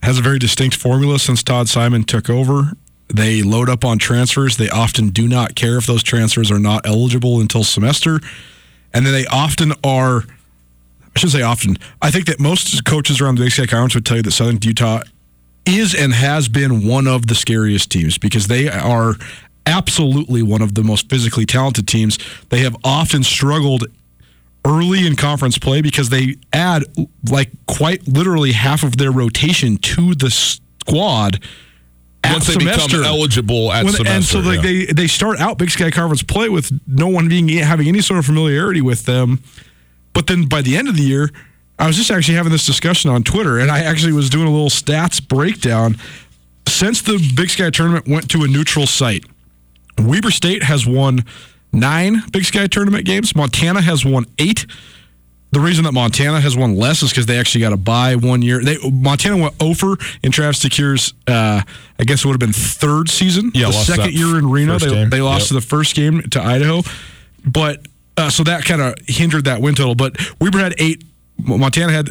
has a very distinct formula since Todd Simon took over. They load up on transfers. They often do not care if those transfers are not eligible until semester. And then they often are, I shouldn't say often, I think that most coaches around the Big Sky Conference would tell you that Southern Utah is and has been one of the scariest teams because they are absolutely one of the most physically talented teams. They have often struggled early in conference play because they add like quite literally half of their rotation to the squad once they become eligible at semester. And so they start out Big Sky Conference play with no one having any sort of familiarity with them. But then by the end of the year, I was just actually having this discussion on Twitter, and I actually was doing a little stats breakdown. Since the Big Sky tournament went to a neutral site, Weber State has won 9 Big Sky tournament games. Montana has won 8. The reason that Montana has won less is because they actually got a bye one year. Montana went 0-for in Travis DeCuire's, I guess it would have been third season. Yeah, the second year in Reno. They lost to the first game to Idaho. But so that kind of hindered that win total. But Weber had 8. Weber had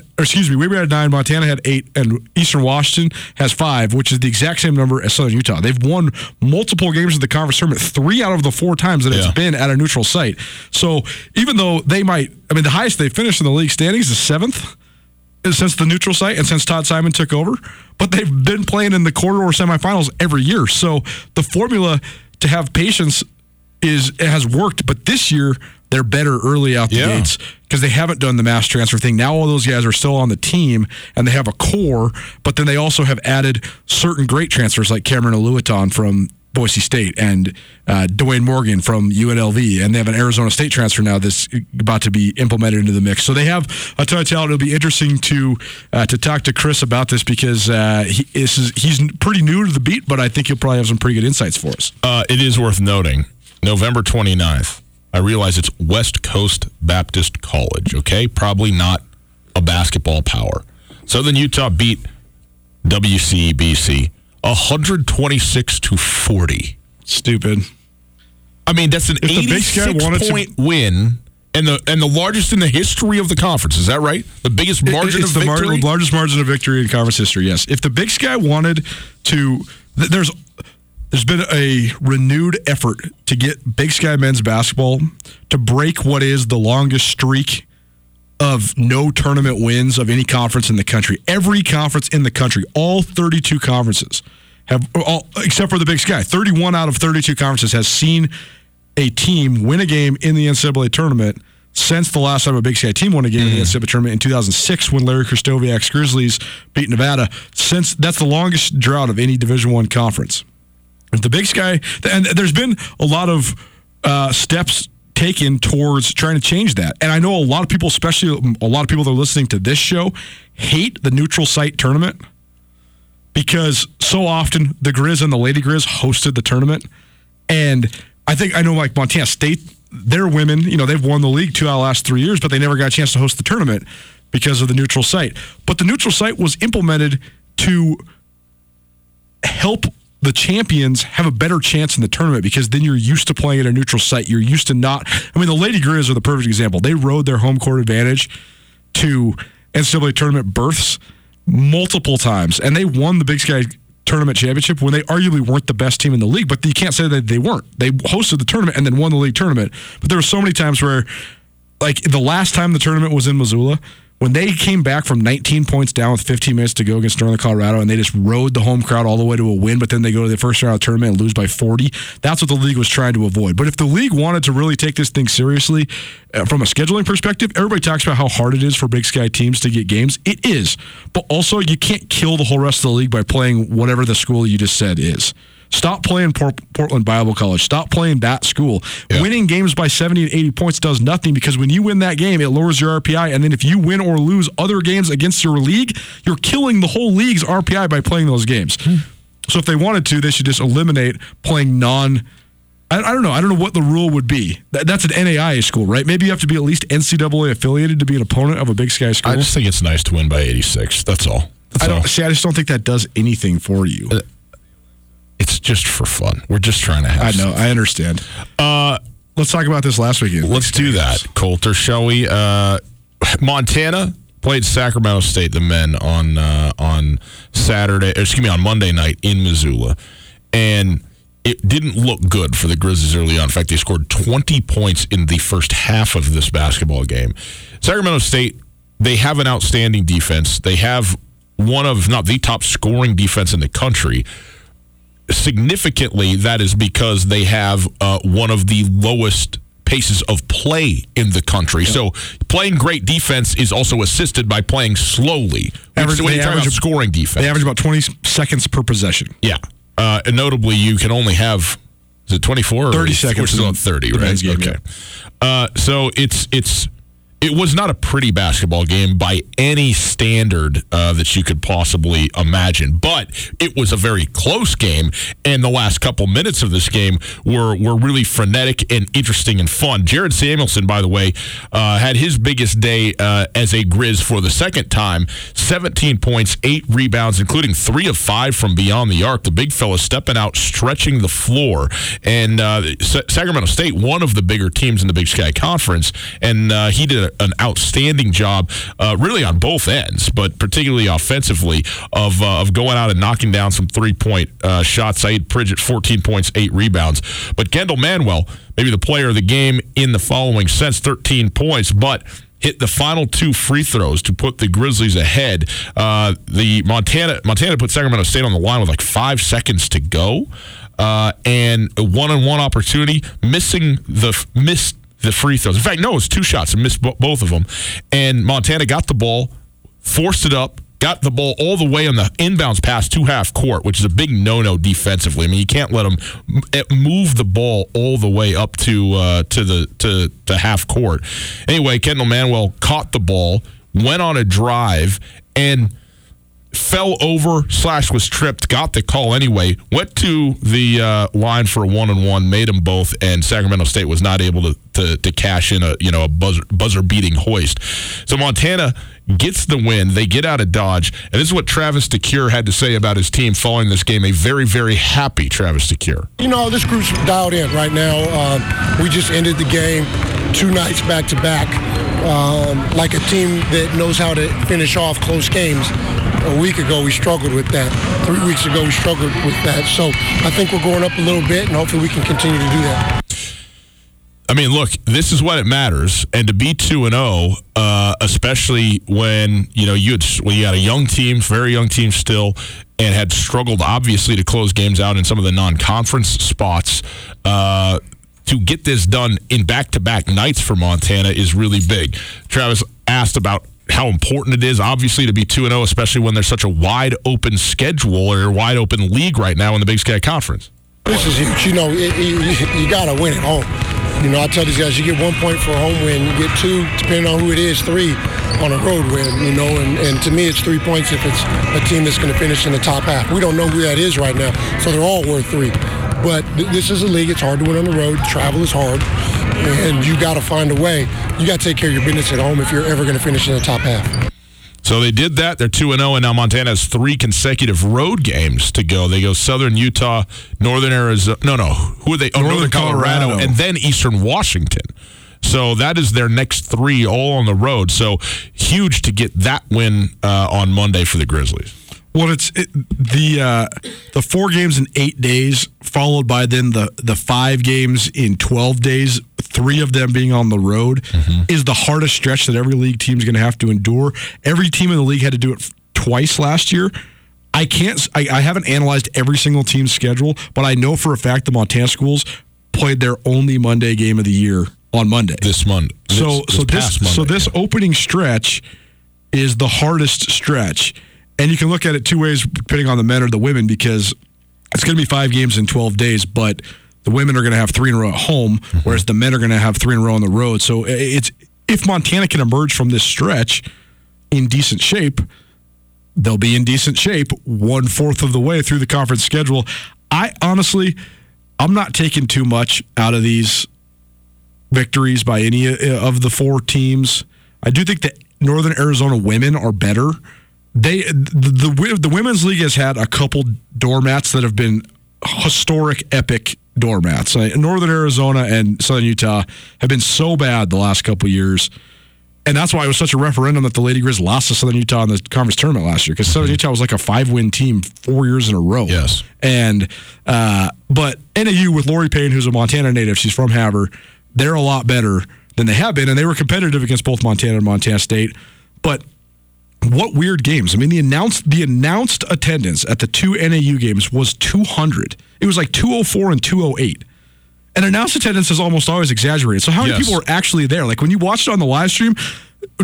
9, Montana had 8, and Eastern Washington has 5, which is the exact same number as Southern Utah. They've won multiple games in the conference tournament 3 out of the 4 times that it's been at a neutral site. So even though they might, I mean, the highest they finished in the league standings is 7th since the neutral site and since Todd Simon took over, but they've been playing in the quarter or semifinals every year. So the formula to have patience has worked, but this year they're better early out the gates because they haven't done the mass transfer thing. Now all those guys are still on the team, and they have a core, but then they also have added certain great transfers like Cameron Aluaton from Boise State and Dwayne Morgan from UNLV, and they have an Arizona State transfer now that's about to be implemented into the mix. So they have a ton of talent. It'll be interesting to talk to Chris about this because he's pretty new to the beat, but I think he'll probably have some pretty good insights for us. It is worth noting, November 29th. I realize it's West Coast Baptist College, okay? Probably not a basketball power. Southern Utah beat WCBC 126-40. Stupid. I mean, that's an 86-point win and the largest in the history of the conference. Is that right? The biggest margin of victory? It's the largest margin of victory in conference history, yes. If the Big Sky wanted to... There's been a renewed effort to get Big Sky men's basketball to break what is the longest streak of no tournament wins of any conference in the country. Every conference in the country, all 32 conferences have, except for the Big Sky, 31 out of 32 conferences has seen a team win a game in the NCAA tournament since the last time a Big Sky team won a game in the NCAA tournament in 2006 when Larry Kristoviak's Grizzlies beat Nevada. Since that's the longest drought of any Division I conference. The Big Sky, and there's been a lot of steps taken towards trying to change that. And I know a lot of people, especially a lot of people that are listening to this show, hate the neutral site tournament because so often the Grizz and the Lady Grizz hosted the tournament. And I think, I know like Montana State, their women, you know, they've won the league 2 out of the last 3 years, but they never got a chance to host the tournament because of the neutral site. But the neutral site was implemented to help the champions have a better chance in the tournament because then you're used to playing at a neutral site. You're used to not... I mean, the Lady Grizz are the perfect example. They rode their home court advantage to NCAA tournament berths multiple times, and they won the Big Sky tournament championship when they arguably weren't the best team in the league, but you can't say that they weren't. They hosted the tournament and then won the league tournament. But there were so many times where, like, the last time the tournament was in Missoula, when they came back from 19 points down with 15 minutes to go against Northern Colorado and they just rode the home crowd all the way to a win, but then they go to the first round of the tournament and lose by 40, that's what the league was trying to avoid. But if the league wanted to really take this thing seriously from a scheduling perspective, everybody talks about how hard it is for Big Sky teams to get games. It is. But also, you can't kill the whole rest of the league by playing whatever the school you just said is. Stop playing Portland Bible College. Stop playing that school. Yeah. Winning games by 70 and 80 points does nothing because when you win that game, it lowers your RPI. And then if you win or lose other games against your league, you're killing the whole league's RPI by playing those games. So if they wanted to, they should just eliminate playing I don't know. I don't know what the rule would be. That's an NAIA school, right? Maybe you have to be at least NCAA affiliated to be an opponent of a Big Sky school. I just think it's nice to win by 86. That's all. I just don't think that does anything for you. It's just for fun. We're just trying to have fun. I know. I understand. Let's talk about this last weekend. Let's do that, Colter, shall we? Montana played Sacramento State, the men, on on Monday night in Missoula. And it didn't look good for the Grizzlies early on. In fact, they scored 20 points in the first half of this basketball game. Sacramento State, they have an outstanding defense. They have one of, not the top scoring defense in the country. Significantly, that is because they have one of the lowest paces of play in the country. Yeah. So playing great defense is also assisted by playing slowly. Scoring defense. They average about 20 seconds per possession. Yeah. And notably, you can only have, is it 24? 30 seconds. Which is on 30, right? Game, okay. Yeah. So it was not a pretty basketball game by any standard that you could possibly imagine, but it was a very close game, and the last couple minutes of this game were really frenetic and interesting and fun. Jared Samuelson, by the way, had his biggest day as a Grizz for the second time, 17 points, 8 rebounds, including 3 of 5 from beyond the arc. The big fella stepping out, stretching the floor, and Sacramento State, one of the bigger teams in the Big Sky Conference, and he did an outstanding job, really on both ends, but particularly offensively, of going out and knocking down some three-point shots. Saeed Pridgett, 14 points, 8 rebounds. But Kendall Manuel, maybe the player of the game in the following sense, 13 points, but hit the final 2 free throws to put the Grizzlies ahead. The Montana put Sacramento State on the line with like 5 seconds to go, and a one-on-one opportunity, missed the free throws. In fact, no, it was 2 shots and missed both of them. And Montana got the ball, forced it up, got the ball all the way on the inbounds pass to half court, which is a big no-no defensively. I mean, you can't let them move the ball all the way up to half court. Anyway, Kendall Manuel caught the ball, went on a drive, and fell over / was tripped, got the call anyway, went to the line for a one-on-one, made them both, and Sacramento State was not able to cash in a buzzer-beating hoist. So Montana gets the win. They get out of Dodge, and this is what Travis DeCuire had to say about his team following this game, a very, very happy Travis DeCuire. You know, this group's dialed in right now. We just ended the game 2 nights back-to-back, like a team that knows how to finish off close games. A week ago, we struggled with that. 3 weeks ago, we struggled with that. So I think we're going up a little bit, and hopefully we can continue to do that. I mean, look, this is what it matters. And to be 2-0, especially when, you know, you had a young team, very young team still, and had struggled, obviously, to close games out in some of the non-conference spots, to get this done in back-to-back nights for Montana is really big. Travis asked about how important it is, obviously, to be 2-0, especially when there's such a wide-open schedule or wide-open league right now in the Big Sky Conference. This is, you know, you got to win at home. You know, I tell these guys, you get 1 point for a home win, you get two, depending on who it is, three on a road win, you know, and to me it's 3 points if it's a team that's going to finish in the top half. We don't know who that is right now, so they're all worth three. But this is a league, it's hard to win on the road, travel is hard, and you got to find a way. You got to take care of your business at home if you're ever going to finish in the top half. So they did that. They're 2-0, and now Montana has three consecutive road games to go. They go Southern Utah, Northern Arizona. No. Who are they? Oh, Northern Colorado, and then Eastern Washington. So that is their next three all on the road. So huge to get that win on Monday for the Grizzlies. Well, it's the 4 games in 8 days, followed by then the 5 games in 12 days, 3 of them being on the road, is the hardest stretch that every league team's going to have to endure. Every team in the league had to do it twice last year. I haven't analyzed every single team's schedule, but I know for a fact the Montana schools played their only Monday game of the year on Monday. This Monday. So this opening stretch is the hardest stretch. And you can look at it 2 ways, depending on the men or the women, because it's going to be 5 games in 12 days, but the women are going to have 3 in a row at home, whereas the men are going to have 3 in a row on the road. So it's if Montana can emerge from this stretch in decent shape, they'll be in decent shape 1/4 of the way through the conference schedule. I honestly, I'm not taking too much out of these victories by any of the 4 teams. I do think that Northern Arizona women are better. The women's league has had a couple doormats that have been historic, epic doormats. Northern Arizona and Southern Utah have been so bad the last couple of years, and that's why it was such a referendum that the Lady Grizz lost to Southern Utah in the conference tournament last year, because Southern Utah was like a 5-win team 4 years in a row. Yes, and but NAU with Lori Payne, who's a Montana native, she's from Havre, they're a lot better than they have been, and they were competitive against both Montana and Montana State, but. What weird games. I mean, the announced attendance at the 2 NAU games was 200. It was like 204 and 208. And announced attendance is almost always exaggerated. So how many people were actually there? Like when you watched it on the live stream,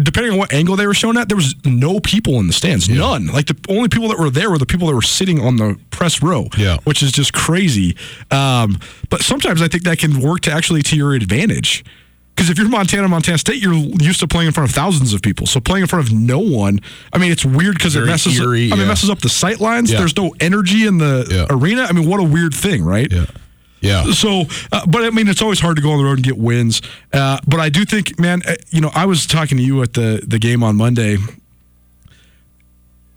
depending on what angle they were shown at, there was no people in the stands. Yeah. None. Like the only people that were there were the people that were sitting on the press row, which is just crazy. But sometimes I think that can work to your advantage. Because if you're Montana State, you're used to playing in front of thousands of people. So playing in front of no one, I mean, it's weird because it messes up, it messes up the sight lines. Yeah. There's no energy in the arena. I mean, what a weird thing, right? Yeah. So, but I mean, it's always hard to go on the road and get wins. But I do think, man, you know, I was talking to you at the game on Monday.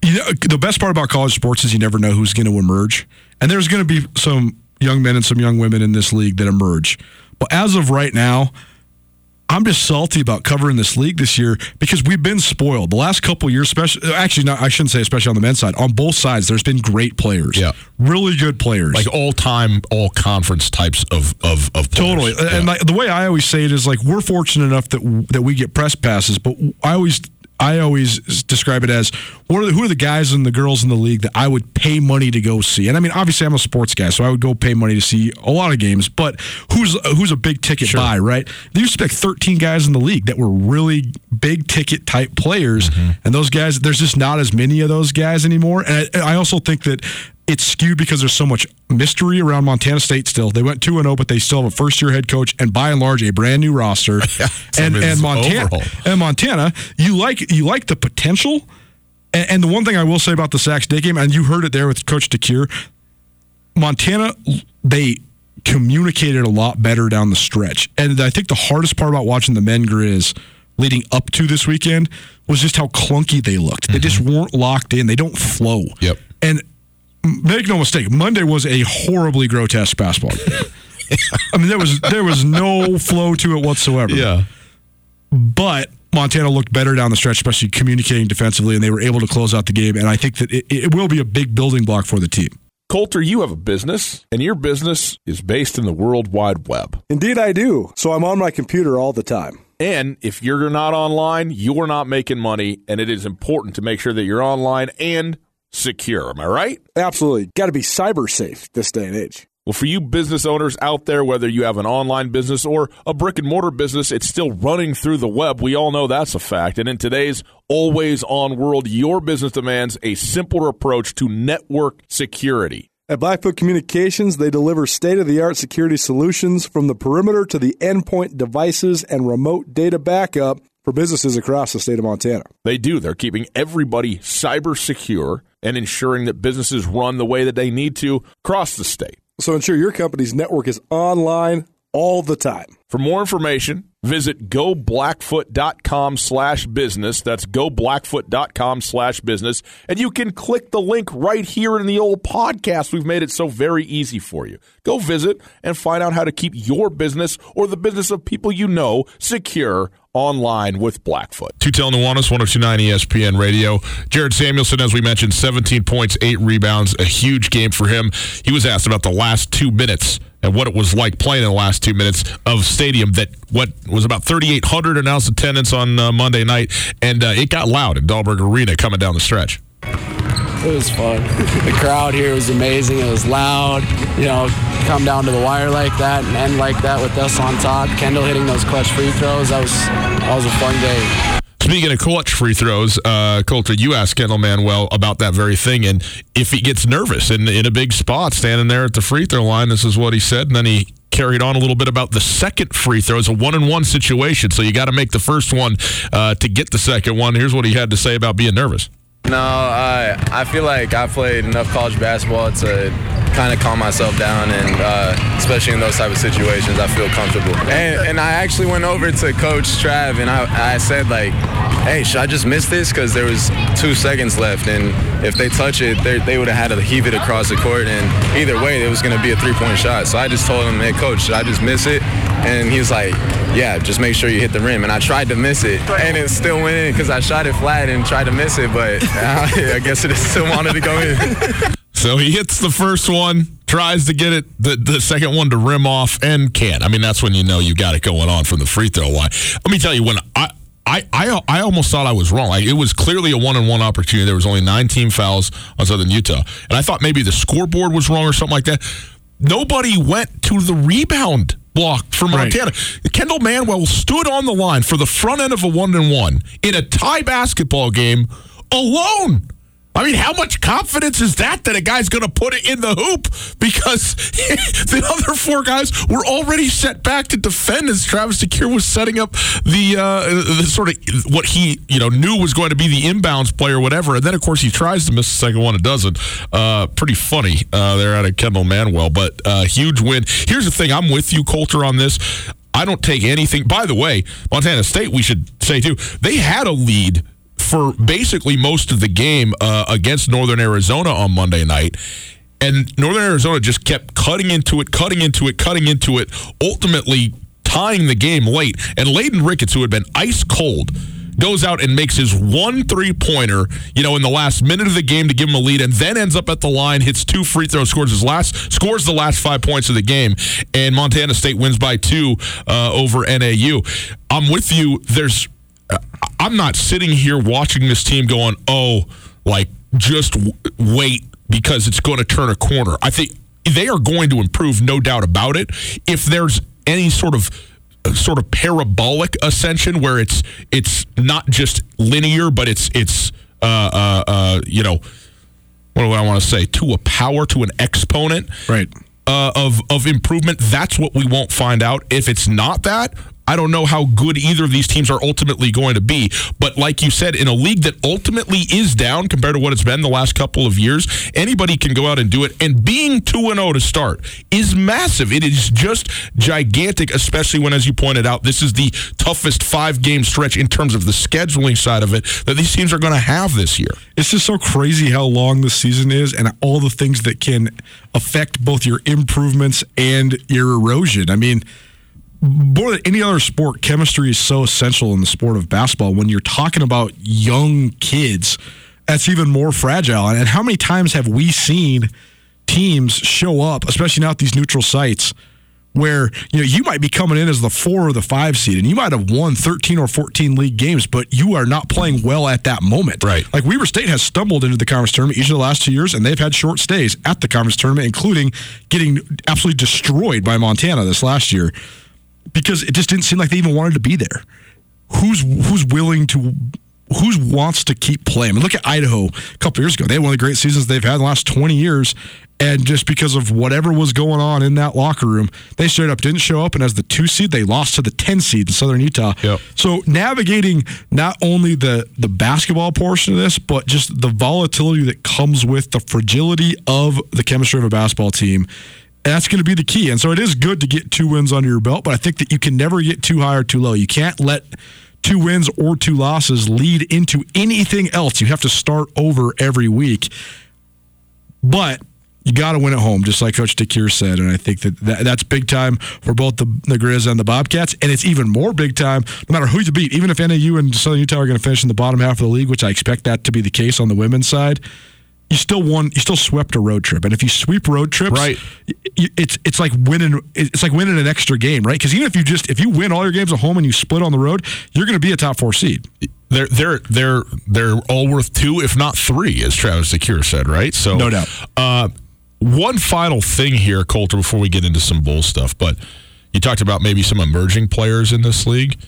You know, the best part about college sports is you never know who's going to emerge. And there's going to be some young men and some young women in this league that emerge. But as of right now, I'm just salty about covering this league this year because we've been spoiled. The last couple of years, I shouldn't say especially on the men's side. On both sides, there's been great players. Yeah. Really good players. Like all-time, all-conference types of players. Totally. Yeah. And the way I always say it is like we're fortunate enough that we get press passes, but I always describe it as who are the guys and the girls in the league that I would pay money to go see? And I mean, obviously, I'm a sports guy, so I would go pay money to see a lot of games. But who's a big ticket buy, right? They used to pick 13 guys in the league that were really big ticket type players, and those guys, there's just not as many of those guys anymore. And I also think that it's skewed because there's so much mystery around Montana State still. They went 2-0, but they still have a first-year head coach and, by and large, a brand-new roster. Montana, you like the potential. And the one thing I will say about the Sac State game, and you heard it there with Coach DeCuire, Montana, they communicated a lot better down the stretch. And I think the hardest part about watching the men Grizz leading up to this weekend was just how clunky they looked. They just weren't locked in. They don't flow. Yep. And make no mistake, Monday was a horribly grotesque basketball game. I mean, there was no flow to it whatsoever. Yeah. But Montana looked better down the stretch, especially communicating defensively, and they were able to close out the game. And I think that it will be a big building block for the team. Colter, you have a business, and your business is based in the World Wide Web. Indeed, I do. So I'm on my computer all the time. And if you're not online, you're not making money, and it is important to make sure that you're online and secure, am I right? Absolutely. Got to be cyber safe this day and age. Well, for you business owners out there, whether you have an online business or a brick-and-mortar business, it's still running through the web. We all know that's a fact. And in today's always-on world, your business demands a simpler approach to network security. At Blackfoot Communications, they deliver state-of-the-art security solutions from the perimeter to the endpoint devices and remote data backup for businesses across the state of Montana. They do. They're keeping everybody cyber secure and ensuring that businesses run the way that they need to across the state. So ensure your company's network is online all the time. For more information, visit goblackfoot.com/business. That's goblackfoot.com/business. And you can click the link right here in the old podcast. We've made it so very easy for you. Go visit and find out how to keep your business or the business of people you know secure online with Blackfoot. Tutel Nuanes, 102.9 ESPN Radio. Jared Samuelson, as we mentioned, 17 points, 8 rebounds, a huge game for him. He was asked about the last 2 minutes and what it was like playing in the last 2 minutes of stadium that what was about 3,800 announced attendance on Monday night, and it got loud at Dahlberg Arena coming down the stretch. It was fun. The crowd here was amazing. It was loud. You know, come down to the wire like that and end like that with us on top. Kendall hitting those clutch free throws. That was a fun day. Speaking of clutch free throws, Colter, you asked Kendall Manuel about that very thing, and if he gets nervous in a big spot standing there at the free throw line, this is what he said, and then he carried on a little bit about the second free throw. It's a 1-and-1 situation, so you got to make the first one to get the second one. Here's what he had to say about being nervous. No, I feel like I played enough college basketball to kind of calm myself down, and especially in those type of situations, I feel comfortable. And I actually went over to Coach Trav, and I said, like, hey, should I just miss this? Because there was 2 seconds left, and if they touch it, they would have had to heave it across the court, and either way, it was going to be a three-point shot. So I just told him, hey, Coach, should I just miss it? And he was like, yeah, just make sure you hit the rim. And I tried to miss it, and it still went in because I shot it flat and tried to miss it, but I guess it still wanted to go in. So he hits the first one, tries to get it, the second one to rim off, and can't. I mean, that's when you know you got it going on from the free throw line. Let me tell you, when I almost thought I was wrong. Like, it was clearly a 1-on-1 opportunity. There was only 9 team fouls on Southern Utah. And I thought maybe the scoreboard was wrong or something like that. Nobody went to the rebound block for Montana. Right. Kendall Manuel stood on the line for the front end of a 1-and-1 in a tie basketball game alone. I mean, how much confidence is that a guy's going to put it in the hoop because the other 4 guys were already set back to defend as Travis DeCuire was setting up the sort of what he knew was going to be the inbounds play or whatever. And then, of course, he tries to miss the second one and doesn't. Pretty funny there out of Kendall Manuel, but huge win. Here's the thing. I'm with you, Colter, on this. I don't take anything. By the way, Montana State, we should say, too, they had a lead for basically most of the game against Northern Arizona on Monday night. And Northern Arizona just kept cutting into it, ultimately tying the game late. And Layden Ricketts, who had been ice cold, goes out and makes his 1 3-pointer, in the last minute of the game to give him a lead, and then ends up at the line, hits 2 free throws, scores the last 5 points of the game, and Montana State wins by 2 over NAU. I'm with you. I'm not sitting here watching this team going, just wait because it's going to turn a corner. I think they are going to improve, no doubt about it. If there's any sort of parabolic ascension where it's not just linear, but it's what do I want to say, to a power, to an exponent, right? Of improvement. That's what we won't find out. If it's not that, I don't know how good either of these teams are ultimately going to be. But like you said, in a league that ultimately is down compared to what it's been the last couple of years, anybody can go out and do it. And being 2-0 to start is massive. It is just gigantic, especially when, as you pointed out, this is the toughest 5-game stretch in terms of the scheduling side of it that these teams are going to have this year. It's just so crazy how long this season is and all the things that can affect both your improvements and your erosion. I mean, more than any other sport, chemistry is so essential in the sport of basketball. When you're talking about young kids, that's even more fragile. And how many times have we seen teams show up, especially now at these neutral sites, where you might be coming in as the 4 or the 5 seed, and you might have won 13 or 14 league games, but you are not playing well at that moment. Right. Like Weber State has stumbled into the conference tournament each of the last 2 years, and they've had short stays at the conference tournament, including getting absolutely destroyed by Montana this last year because it just didn't seem like they even wanted to be there. Who wants to keep playing? I mean, look at Idaho a couple years ago. They had one of the great seasons they've had in the last 20 years, and just because of whatever was going on in that locker room, they straight up didn't show up, and as the 2 seed, they lost to the 10 seed in Southern Utah. Yep. So navigating not only the basketball portion of this, but just the volatility that comes with the fragility of the chemistry of a basketball team, that's going to be the key. And so it is good to get 2 wins under your belt, but I think that you can never get too high or too low. You can't let 2 wins or 2 losses lead into anything else. You have to start over every week. But you got to win at home, just like Coach DeCuire said. And I think that's big time for both the Grizz and the Bobcats. And it's even more big time, no matter who you beat, even if NAU and Southern Utah are going to finish in the bottom half of the league, which I expect that to be the case on the women's side. You still won. You still swept a road trip, and if you sweep road trips, right, it's like winning. It's like winning an extra game, right? Because even if you win all your games at home and you split on the road, you're going to be a top 4 seed. They're all worth 2, if not 3, as Travis DeCuire said, right? So no doubt. One final thing here, Colter, before we get into some bowl stuff, but you talked about maybe some emerging players in this league.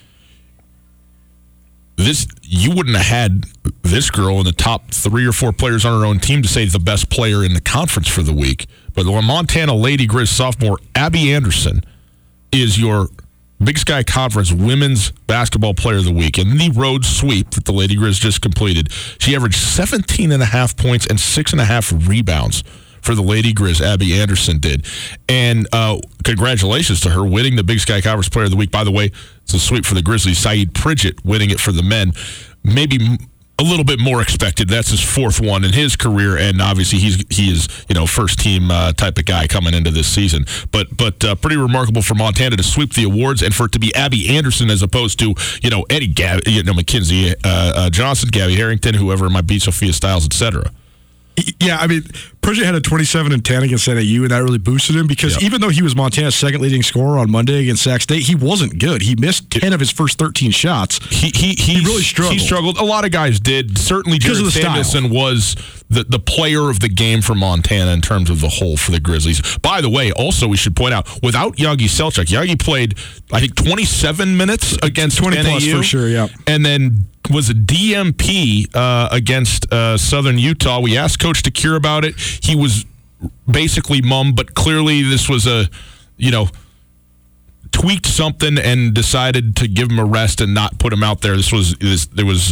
You wouldn't have had this girl in the top 3 or 4 players on her own team to say the best player in the conference for the week. But the Montana Lady Grizz sophomore Abby Anderson is your Big Sky Conference Women's Basketball Player of the Week. In the road sweep that the Lady Grizz just completed, she averaged 17.5 points and 6.5 rebounds for the Lady Grizz. Abby Anderson did. And congratulations to her winning the Big Sky Conference Player of the Week. By the way, it's a sweep for the Grizzlies. Saeed Pridgett winning it for the men. Maybe a little bit more expected. That's his 4th one in his career, and obviously he is first team type of guy coming into this season. But pretty remarkable for Montana to sweep the awards and for it to be Abby Anderson as opposed to McKenzie Johnson, Gabby Harrington, whoever it might be, Sophia Stiles, etc. Yeah, I mean, Pridgett had a 27 and 10 against NAU, and that really boosted him because even though he was Montana's 2nd leading scorer on Monday against Sac State, he wasn't good. He missed 10 of his first 13 shots. He really struggled. He struggled. A lot of guys did. Certainly, Jared Samuelson was the player of the game for Montana in terms of the whole for the Grizzlies. By the way, also we should point out without Yagi Selchuk, Yagi played I think 27 minutes against 20 NAU, plus for sure. Yeah, and then was a DMP against Southern Utah. We asked Coach DeCuire about it. He was basically mum, but clearly this was a, tweaked something and decided to give him a rest and not put him out there. There was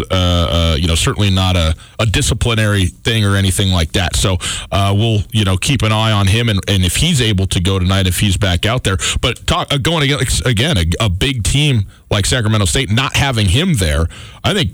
certainly not a disciplinary thing or anything like that. So we'll, keep an eye on him and if he's able to go tonight, if he's back out there. But going again, a big team like Sacramento State, not having him there, I think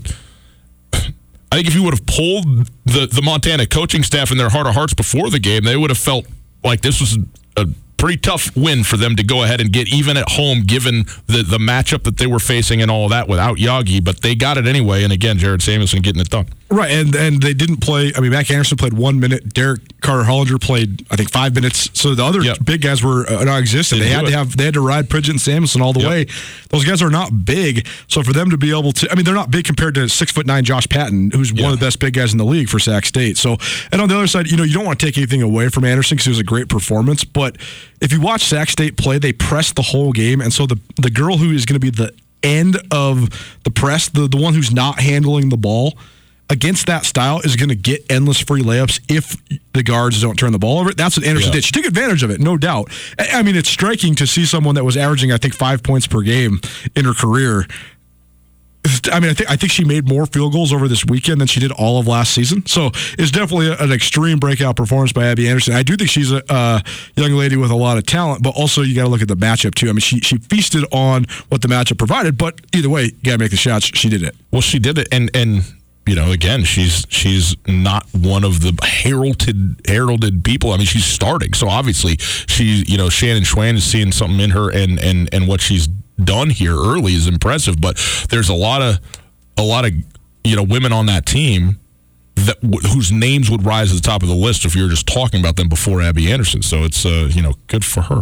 if you would have polled the Montana coaching staff in their heart of hearts before the game, they would have felt like this was a pretty tough win for them to go ahead and get even at home, given the matchup that they were facing and all that without Yagi, but they got it anyway. And again, Jared Samuelson getting it done. Right, and they didn't play. I mean, Mac Anderson played 1 minute. Derek Carter-Hollinger played, I think, 5 minutes. So the other big guys were non-existent. They had to ride Pridgett and Samuelson all the way. Those guys are not big, so for them to be able to, I mean, they're not big compared to 6'9" Josh Patton, who's one of the best big guys in the league for Sac State. So, and on the other side, you don't want to take anything away from Anderson because it was a great performance, but if you watch Sac State play, they pressed the whole game, and so the girl who is going to be the end of the press, the one who's not handling the ball against that style, is going to get endless free layups if the guards don't turn the ball over. That's what Anderson did. She took advantage of it, no doubt. I mean, it's striking to see someone that was averaging, I think, 5 points per game in her career. I mean, I think she made more field goals over this weekend than she did all of last season. So it's definitely an extreme breakout performance by Abby Anderson. I do think she's a young lady with a lot of talent, but also you got to look at the matchup too. I mean, she feasted on what the matchup provided, but either way, you got to make the shots. She did it. Well, she did it, and again, she's not one of the heralded people. I mean, she's starting, so obviously she, Shannon Schwan is seeing something in her, and what she's done here early is impressive. But there's a lot of women on that team that whose names would rise to the top of the list if you were just talking about them before Abby Anderson. So it's good for her.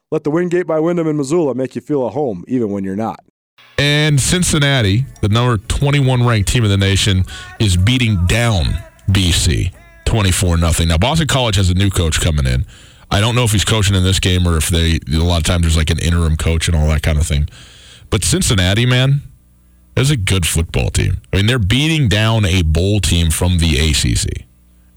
Let the Wingate by Wyndham in Missoula make you feel at home, even when you're not. And Cincinnati, the number 21 ranked team in the nation, is beating down BC 24-0. Now, Boston College has a new coach coming in. I don't know if he's coaching in this game or if a lot of times there's like an interim coach and all that kind of thing. But Cincinnati, man, is a good football team. I mean, they're beating down a bowl team from the ACC.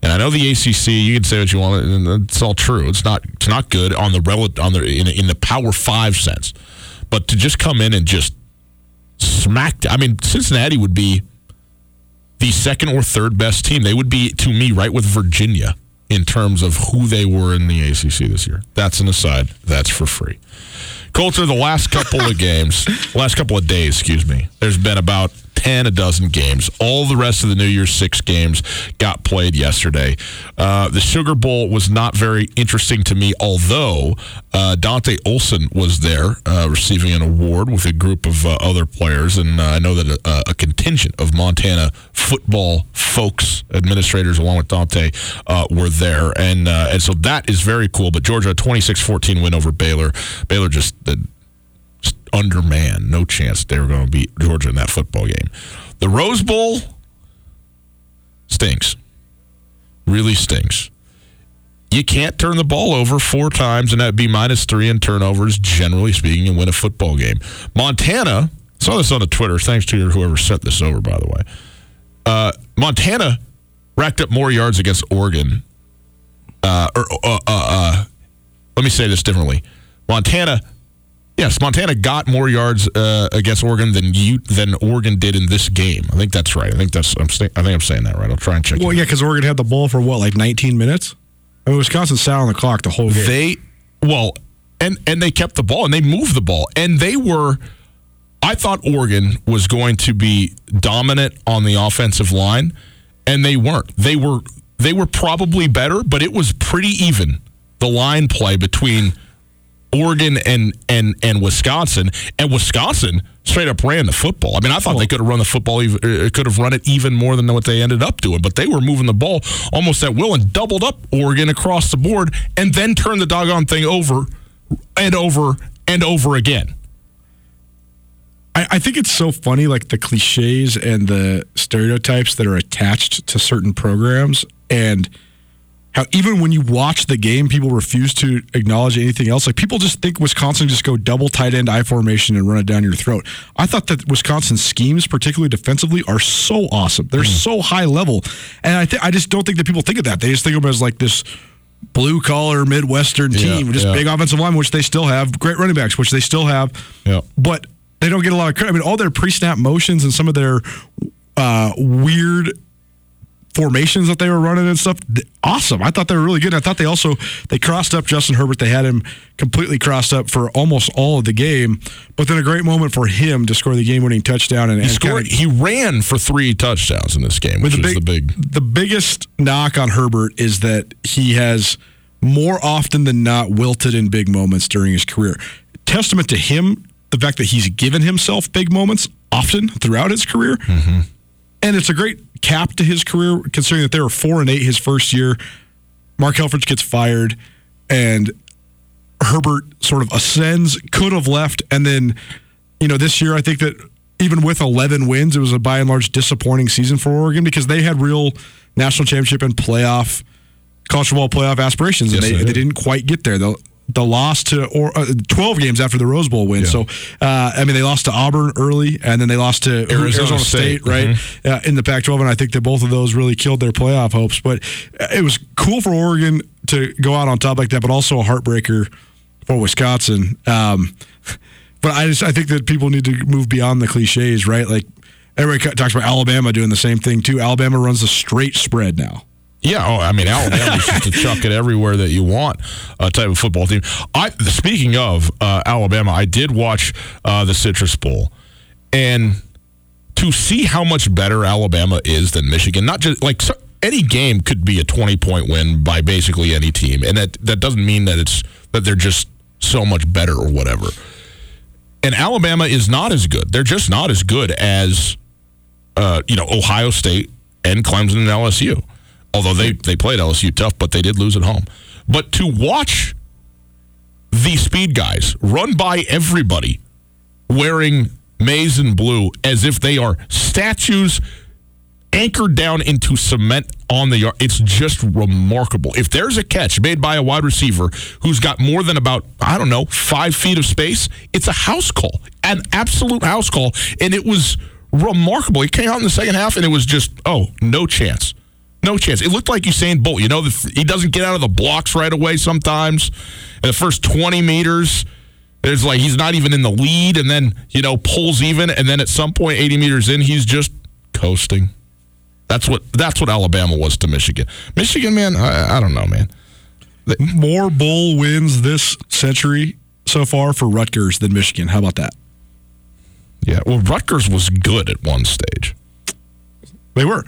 And I know the ACC, you can say what you want, and it's all true. It's not good in the Power 5 sense. But to just come in and just smack, I mean, Cincinnati would be the second or third best team. They would be, to me, right with Virginia in terms of who they were in the ACC this year. That's an aside. That's for free. Colter, the last couple of days, there's been about 10, a dozen games. All the rest of the New Year's 6 games got played yesterday. The Sugar Bowl was not very interesting to me, although Dante Olson was there receiving an award with a group of other players, and I know that a contingent of Montana football folks, administrators along with Dante, were there, and so that is very cool. But Georgia, a 26-14 win over Baylor. Baylor just undermanned. No chance they were going to beat Georgia in that football game. The Rose Bowl stinks. Really stinks. You can't turn the ball over 4 times, and that'd be -3 in turnovers, generally speaking, and win a football game. Montana, saw this on the Twitter. Thanks to whoever sent this over, by the way. Montana racked up more yards against Oregon. Let me say this differently. Montana got more yards against Oregon than Oregon did in this game. I think that's right. I think I'm saying that right. I'll try and check. Well, yeah, because Oregon had the ball for what, like 19 minutes? I mean, Wisconsin sat on the clock the whole game. And they kept the ball and they moved the ball and they were. I thought Oregon was going to be dominant on the offensive line, and they weren't. They were probably better, but it was pretty even, the line play between Oregon and Wisconsin, and Wisconsin straight up ran the football. I mean, I thought they could have run the football, could have run it even more than what they ended up doing, but they were moving the ball almost at will and doubled up Oregon across the board and then turned the doggone thing over and over and over again. I think it's so funny, like the cliches and the stereotypes that are attached to certain programs, and how even when you watch the game, people refuse to acknowledge anything else. Like, people just think Wisconsin just go double tight end I formation and run it down your throat. I thought that Wisconsin's schemes, particularly defensively, are so awesome. They're so high level. And I just don't think that people think of that. They just think of it as like this blue-collar Midwestern team, big offensive line, which they still have, great running backs, which they still have. Yeah. But they don't get a lot of credit. I mean, all their pre-snap motions and some of their weird formations that they were running and stuff, awesome. I thought they were really good. I thought they also, they crossed up Justin Herbert. They had him completely crossed up for almost all of the game, but then a great moment for him to score the game-winning touchdown. And he ran for 3 touchdowns in this game, which is the biggest knock on Herbert is that he has more often than not wilted in big moments during his career. Testament to him, the fact that he's given himself big moments often throughout his career. Mm-hmm. And it's a great cap to his career, considering that they were 4-8 his first year. Mark Helfrich gets fired, and Herbert sort of ascends, could have left. And then, you know, this year, I think that even with 11 wins, it was a by and large disappointing season for Oregon, because they had real national championship and playoff, college football playoff aspirations, and they didn't quite get there. They'll the loss to 12 games after the Rose Bowl win. Yeah. So, I mean, they lost to Auburn early, and then they lost to Arizona State, right, mm-hmm. In the Pac-12, and I think that both of those really killed their playoff hopes. But it was cool for Oregon to go out on top like that, but also a heartbreaker for Wisconsin. But I think that people need to move beyond the cliches, right? Like, everybody talks about Alabama doing the same thing, too. Alabama runs a straight spread now. Yeah, I mean, Alabama's just to chuck it everywhere that you want type of football team. Speaking of Alabama, I did watch the Citrus Bowl. And to see how much better Alabama is than Michigan, not just like any game could be a 20-point win by basically any team. And that doesn't mean that they're just so much better or whatever. And Alabama is not as good. They're just not as good as Ohio State and Clemson and LSU. Although they played LSU tough, but they did lose at home. But to watch the speed guys run by everybody wearing maize and blue as if they are statues anchored down into cement on the yard, it's just remarkable. If there's a catch made by a wide receiver who's got more than about, 5 feet of space, it's a house call, an absolute house call. And it was remarkable. He came out in the second half, and it was just, no chance. No chance. It looked like Usain Bolt. He doesn't get out of the blocks right away sometimes. And the first 20 meters, there's like he's not even in the lead, and then, pulls even, and then at some point 80 meters in, he's just coasting. That's what Alabama was to Michigan. Michigan, man, I don't know, man. More bowl wins this century so far for Rutgers than Michigan. How about that? Yeah, well, Rutgers was good at one stage. They were.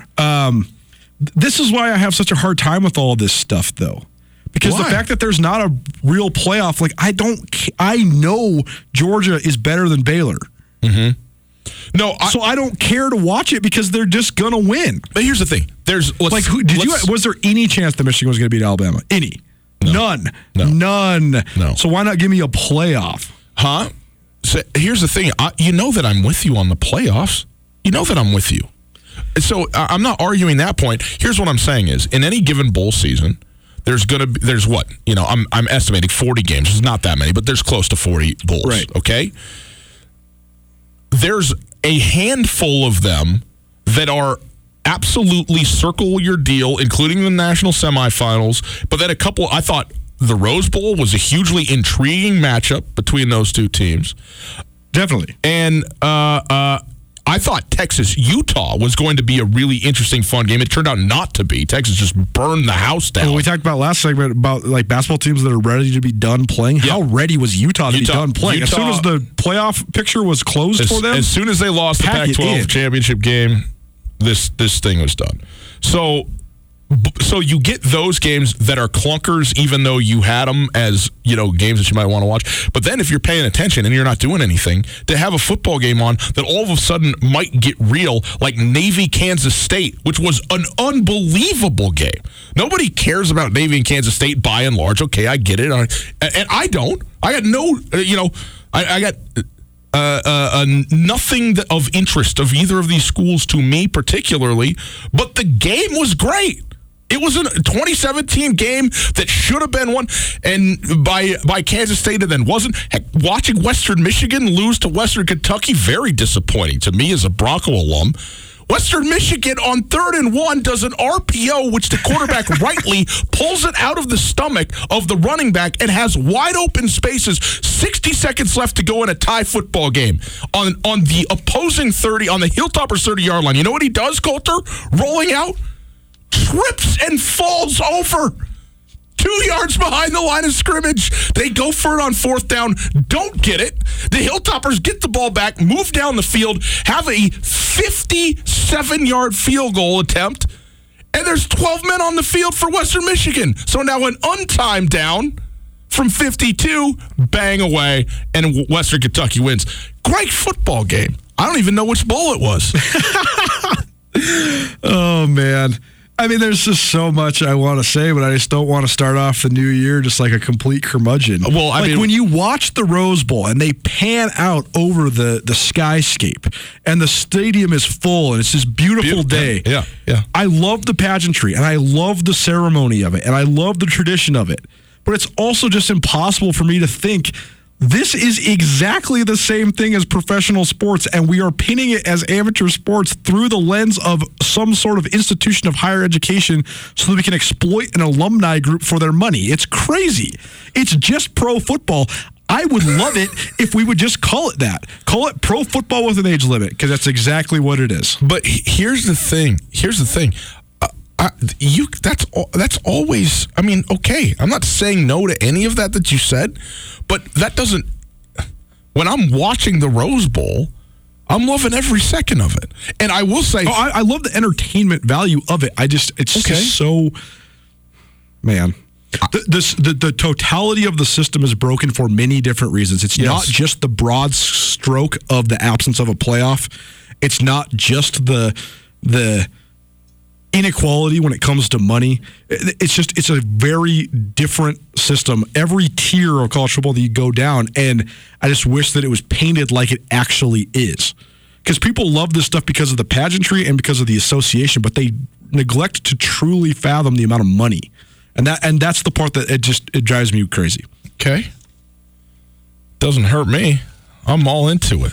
This is why I have such a hard time with all this stuff, though. Because why? The fact that there's not a real playoff, like, I know Georgia is better than Baylor. Mm-hmm. So I don't care to watch it because they're just going to win. But here's the thing. Was there any chance that Michigan was going to beat Alabama? Any? No. None. No. None. No. So why not give me a playoff? Huh? So here's the thing. That I'm with you on the playoffs. You know that I'm with you. So I'm not arguing that point. Here's what I'm saying is, in any given bowl season, I'm estimating 40 games. It's not that many, but there's close to 40 bowls. Right. Okay. There's a handful of them that are absolutely circle your deal, including the national semifinals. But then I thought the Rose Bowl was a hugely intriguing matchup between those two teams. Definitely. And I thought Texas-Utah was going to be a really interesting, fun game. It turned out not to be. Texas just burned the house down. Well, we talked about last segment about like basketball teams that are ready to be done playing. Yep. How ready was Utah to be done playing? Utah, as soon as the playoff picture was closed for them? As soon as they lost the Pac-12 championship game, this thing was done. So you get those games that are clunkers, even though you had them as, games that you might want to watch. But then if you're paying attention and you're not doing anything, to have a football game on that all of a sudden might get real, like Navy Kansas State, which was an unbelievable game. Nobody cares about Navy and Kansas State by and large. Okay, I get it. And I don't. I got no, I got nothing of interest of either of these schools to me particularly. But the game was great. It was a 2017 game that should have been won and by Kansas State and then wasn't. Heck, watching Western Michigan lose to Western Kentucky, very disappointing to me as a Bronco alum. Western Michigan on 3rd and 1 does an RPO, which the quarterback rightly pulls it out of the stomach of the running back and has wide open spaces, 60 seconds left to go in a tie football game on the opposing 30, on the Hilltopper's 30-yard line. You know what he does, Colter? Rolling out. Trips and falls over 2 yards behind the line of scrimmage. They go for it on 4th down. Don't get it. The Hilltoppers get the ball back, move down the field, have a 57-yard field goal attempt, and there's 12 men on the field for Western Michigan. So now an untimed down from 52, bang away, and Western Kentucky wins. Great football game. I don't even know which bowl it was. Oh, man. I mean, there's just so much I want to say, but I just don't want to start off the new year just like a complete curmudgeon. Well, I mean, when you watch the Rose Bowl and they pan out over the skyscape and the stadium is full and it's this beautiful day. Yeah. I love the pageantry and I love the ceremony of it and I love the tradition of it. but it's also just impossible for me to think this is exactly the same thing as professional sports, and we are pinning it as amateur sports through the lens of some sort of institution of higher education so that we can exploit an alumni group for their money. It's crazy. It's just pro football. I would love it if we would just call it that. Call it pro football with an age limit, because that's exactly what it is. But here's the thing. That's always, I mean, okay, I'm not saying no to any of that you said, but that doesn't, when I'm watching the Rose Bowl, I'm loving every second of it. And I will say, I love the entertainment value of it. The totality of the system is broken for many different reasons. It's not just the broad stroke of the absence of a playoff. It's not just the inequality when it comes to money. It's a very different system. Every tier of college football that you go down, and I just wish that it was painted like it actually is. Because people love this stuff because of the pageantry and because of the association, but they neglect to truly fathom the amount of money. And that's the part that it drives me crazy. Okay. Doesn't hurt me. I'm all into it.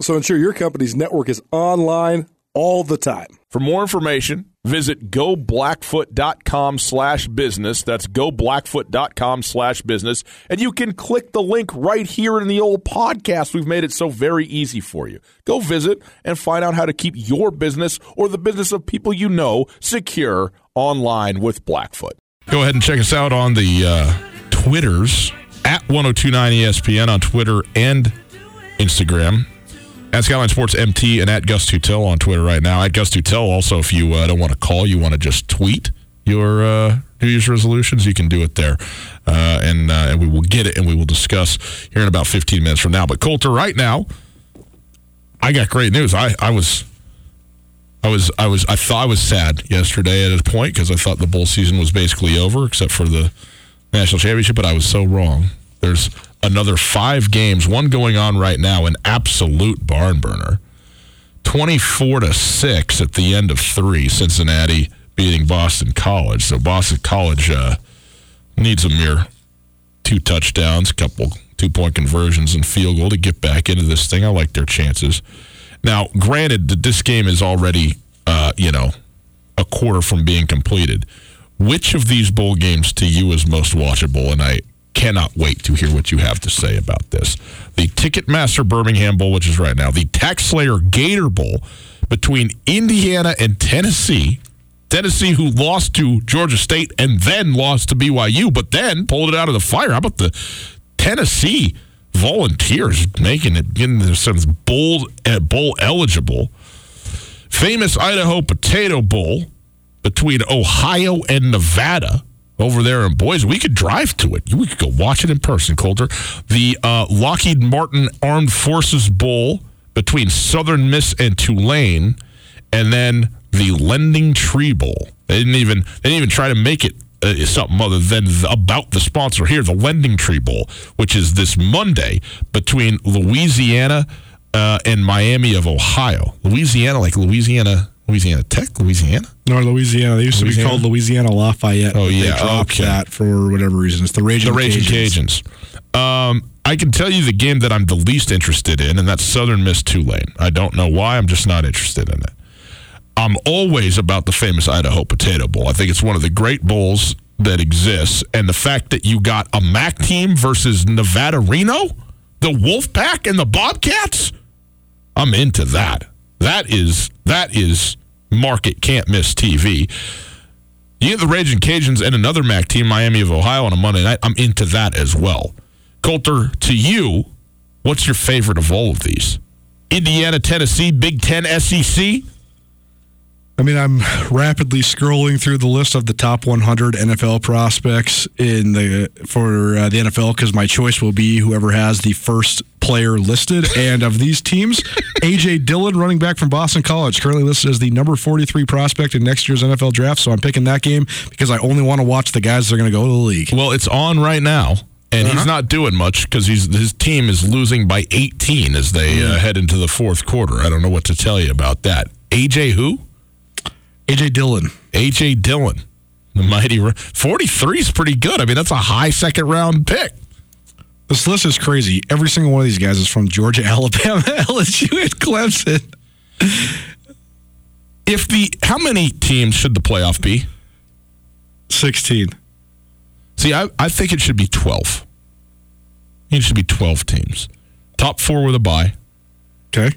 So ensure your company's network is online all the time. For more information, visit goblackfoot.com/business. That's goblackfoot.com/business. And you can click the link right here in the old podcast. We've made it so very easy for you. Go visit and find out how to keep your business or the business of people you know secure online with Blackfoot. Go ahead and check us out on the Twitters, at 1029 ESPN on Twitter and Instagram. At Skyline Sports MT and at Gus Tutell on Twitter right now. At Gus Tutell also, if you don't want to call, you want to just tweet your New Year's resolutions, you can do it there. And we will get it and we will discuss here in about 15 minutes from now. But Colter, right now, I got great news. I thought I was sad yesterday at a point because I thought the bowl season was basically over except for the national championship, but I was so wrong. There's another 5 games, one going on right now, an absolute barn burner. 24-6 at the end of 3, Cincinnati beating Boston College. So Boston College needs a mere 2 touchdowns, a couple 2-point conversions and field goal to get back into this thing. I like their chances. Now, granted, that this game is already, a quarter from being completed. Which of these bowl games to you is most watchable? And I cannot wait to hear what you have to say about this. The Ticketmaster Birmingham Bowl, which is right now, the Taxslayer Gator Bowl between Indiana and Tennessee. Tennessee, who lost to Georgia State and then lost to BYU, but then pulled it out of the fire. How about the Tennessee Volunteers getting themselves bowl eligible? Famous Idaho Potato Bowl between Ohio and Nevada. Over there in Boise, we could drive to it. We could go watch it in person, Colter. The Lockheed Martin Armed Forces Bowl between Southern Miss and Tulane, and then the Lending Tree Bowl. They didn't even try to make it something other than about the sponsor here, the Lending Tree Bowl, which is this Monday between Louisiana and Miami of Ohio. Louisiana, like Louisiana Tech? Louisiana? No, Louisiana. They used to be called Louisiana Lafayette. Oh, yeah. They dropped that for whatever reason. It's the Raging Cajuns. I can tell you the game that I'm the least interested in, and that's Southern Miss Tulane. I don't know why. I'm just not interested in it. I'm always about the famous Idaho Potato Bowl. I think it's one of the great bowls that exists. And the fact that you got a MAC team versus Nevada Reno, the Wolfpack and the Bobcats, I'm into that. That is market can't-miss TV. You get the Ragin' Cajuns and another MAC team, Miami of Ohio, on a Monday night. I'm into that as well. Colter, to you, what's your favorite of all of these? Indiana, Tennessee, Big Ten, SEC? I mean, I'm rapidly scrolling through the list of the top 100 NFL prospects for the NFL because my choice will be whoever has the first player listed. And of these teams, A.J. Dillon, running back from Boston College, currently listed as the number 43 prospect in next year's NFL draft. So I'm picking that game because I only want to watch the guys that are going to go to the league. Well, it's on right now. And he's not doing much because his team is losing by 18 as they head into the fourth quarter. I don't know what to tell you about that. A.J. who? A.J. Dillon. A.J. Dillon. The mighty 43 is pretty good. I mean, that's a high second-round pick. This list is crazy. Every single one of these guys is from Georgia, Alabama, LSU, and Clemson. How many teams should the playoff be? 16. See, I think it should be 12. It should be 12 teams. Top four with a bye. Okay.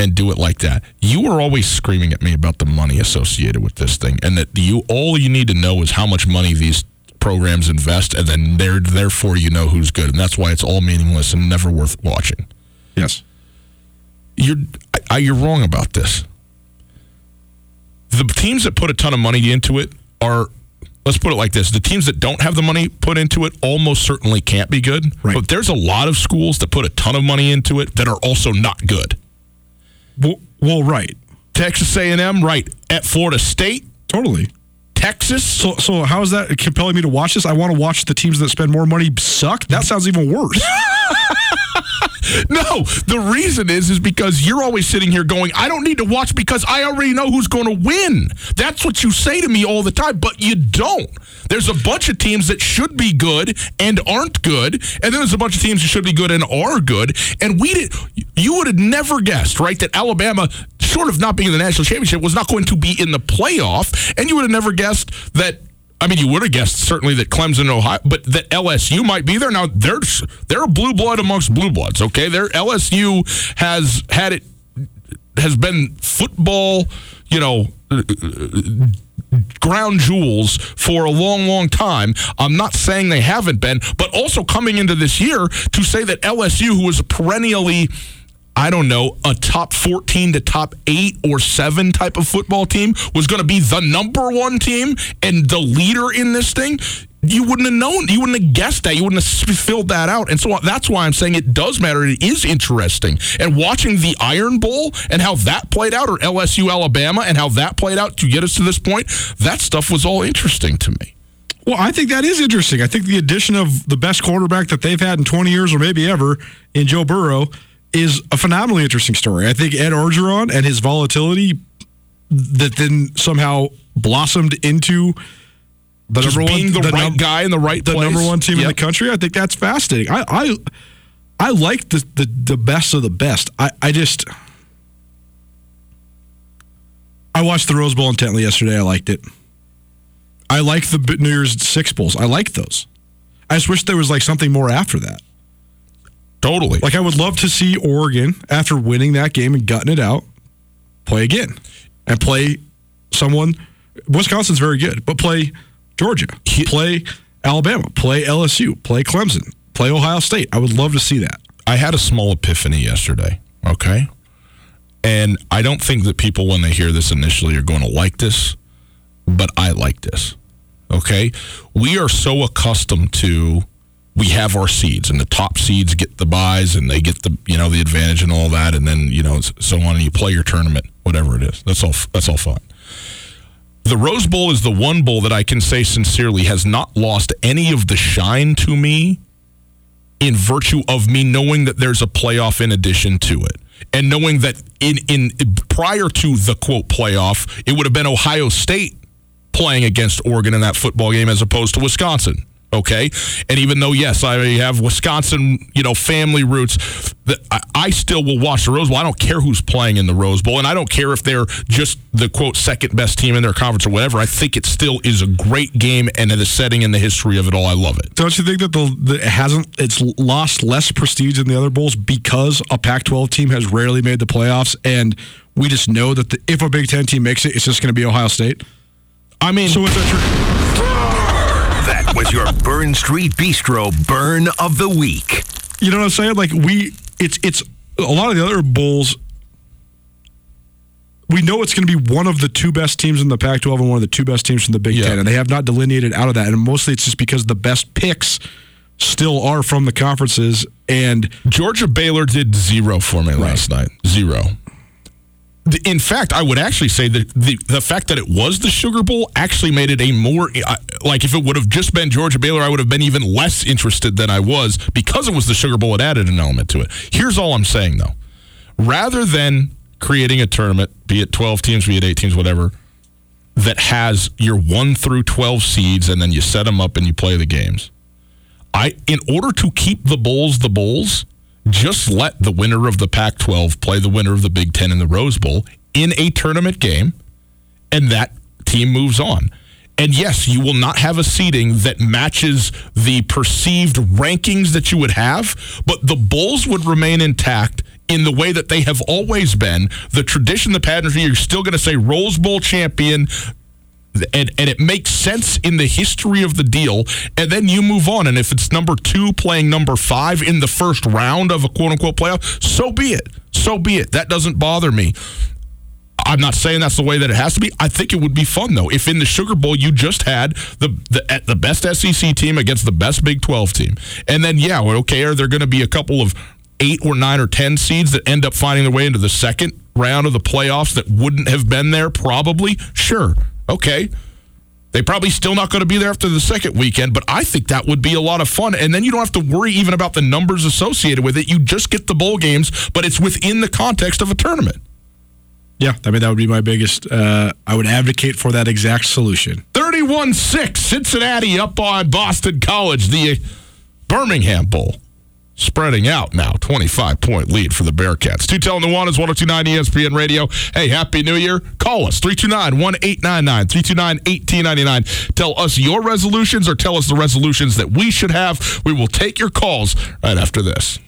And do it like that. You were always screaming at me about the money associated with this thing, and that all you need to know is how much money these programs invest, and then therefore you know who's good, and that's why it's all meaningless and never worth watching. Yes. You're wrong about this. The teams that put a ton of money into it are... Let's put it like this. The teams that don't have the money put into it almost certainly can't be good. Right. But there's a lot of schools that put a ton of money into it that are also not good. Well, right. Texas A&M, right. At Florida State. Totally. Texas. So how is that compelling me to watch this? I want to watch the teams that spend more money suck? That sounds even worse. No, the reason is because you're always sitting here going, I don't need to watch because I already know who's going to win. That's what you say to me all the time, but you don't. There's a bunch of teams that should be good and aren't good, and then there's a bunch of teams that should be good and are good, and you would have never guessed, right, that Alabama, short of not being in the national championship, was not going to be in the playoff, and you would have never guessed that. I mean, you would have guessed certainly that Clemson and Ohio, but that LSU might be there. Now, they're a blue blood amongst blue bloods, okay? Their LSU has been football, ground jewels for a long, long time. I'm not saying they haven't been, but also coming into this year to say that LSU, who was perennially... I don't know, a top 14 to top 8 or 7 type of football team was going to be the number one team and the leader in this thing, you wouldn't have known. You wouldn't have guessed that. You wouldn't have filled that out. And so that's why I'm saying it does matter. It is interesting. And watching the Iron Bowl and how that played out, or LSU Alabama and how that played out to get us to this point, that stuff was all interesting to me. Well, I think that is interesting. I think the addition of the best quarterback that they've had in 20 years or maybe ever in Joe Burrow is a phenomenally interesting story. I think Ed Orgeron and his volatility that then somehow blossomed into the just number being one, the right guy in the right place, the number one team in the country. I think that's fascinating. I like the best of the best. I watched the Rose Bowl intently yesterday. I liked it. I like the New Year's Six Bowls. I like those. I just wish there was like something more after that. Totally. Like, I would love to see Oregon, after winning that game and gutting it out, play again. And play someone. Wisconsin's very good, but play Georgia. Play Alabama. Play LSU. Play Clemson. Play Ohio State. I would love to see that. I had a small epiphany yesterday, okay? And I don't think that people, when they hear this initially, are going to like this, but I like this, okay? We are so accustomed to... We have our seeds, and the top seeds get the buys, and they get the advantage and all that, and then so on. And you play your tournament, whatever it is. That's all fine. The Rose Bowl is the one bowl that I can say sincerely has not lost any of the shine to me, in virtue of me knowing that there's a playoff in addition to it, and knowing that in prior to the quote playoff, it would have been Ohio State playing against Oregon in that football game as opposed to Wisconsin. Okay, and even though, yes, I have Wisconsin, family roots, I still will watch the Rose Bowl. I don't care who's playing in the Rose Bowl, and I don't care if they're just the, quote, second-best team in their conference or whatever. I think it still is a great game, and the setting and the history of it all, I love it. Don't you think that it's lost less prestige than the other bowls because a Pac-12 team has rarely made the playoffs, and we just know that if a Big Ten team makes it, it's just going to be Ohio State? I mean... So what's that true? That was your Burn Street Bistro Burn of the Week. You know what I'm saying? Like, it's a lot of the other bowls, we know it's going to be one of the two best teams in the Pac-12 and one of the two best teams from the Big Ten, and they have not delineated out of that. And mostly it's just because the best picks still are from the conferences. And Georgia Baylor did zero for me last night. Zero. In fact, I would actually say that the fact that it was the Sugar Bowl actually made it a more, like if it would have just been Georgia Baylor, I would have been even less interested than I was. Because it was the Sugar Bowl, it added an element to it. Here's all I'm saying, though. Rather than creating a tournament, be it 12 teams, be it 8 teams, whatever, that has your 1 through 12 seeds and then you set them up and you play the games, in order to keep the bowls, just let the winner of the Pac-12 play the winner of the Big Ten in the Rose Bowl in a tournament game, and that team moves on. And yes, you will not have a seeding that matches the perceived rankings that you would have, but the bowls would remain intact in the way that they have always been. The tradition, the pageantry, you're still going to say Rose Bowl champion, and it makes sense in the history of the deal, and then you move on. And if it's number 2 playing number 5 in the first round of a quote-unquote playoff, so be it. So be it. That doesn't bother me. I'm not saying that's the way that it has to be. I think it would be fun, though, if in the Sugar Bowl you just had the best SEC team against the best Big 12 team. And then, are there going to be a couple of 8 or 9 or 10 seeds that end up finding their way into the second round of the playoffs that wouldn't have been there probably? Sure. Okay, they probably still not going to be there after the second weekend, but I think that would be a lot of fun. And then you don't have to worry even about the numbers associated with it. You just get the bowl games, but it's within the context of a tournament. Yeah, I mean, that would be my biggest, I would advocate for that exact solution. 31-6, Cincinnati up on Boston College, the Birmingham Bowl. Spreading out now, 25-point lead for the Bearcats. Colter Nuanes, 102.9 ESPN Radio. Hey, Happy New Year. Call us, 329-1899, 329-1899. Tell us your resolutions or tell us the resolutions that we should have. We will take your calls right after this.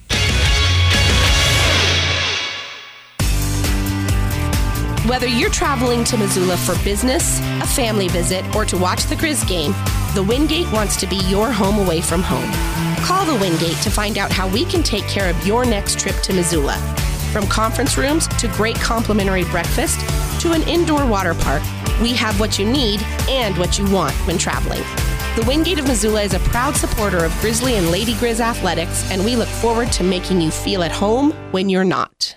Whether you're traveling to Missoula for business, a family visit, or to watch the Grizz game, the Wingate wants to be your home away from home. Call the Wingate to find out how we can take care of your next trip to Missoula. From conference rooms to great complimentary breakfast to an indoor water park, we have what you need and what you want when traveling. The Wingate of Missoula is a proud supporter of Grizzly and Lady Grizz athletics, and we look forward to making you feel at home when you're not.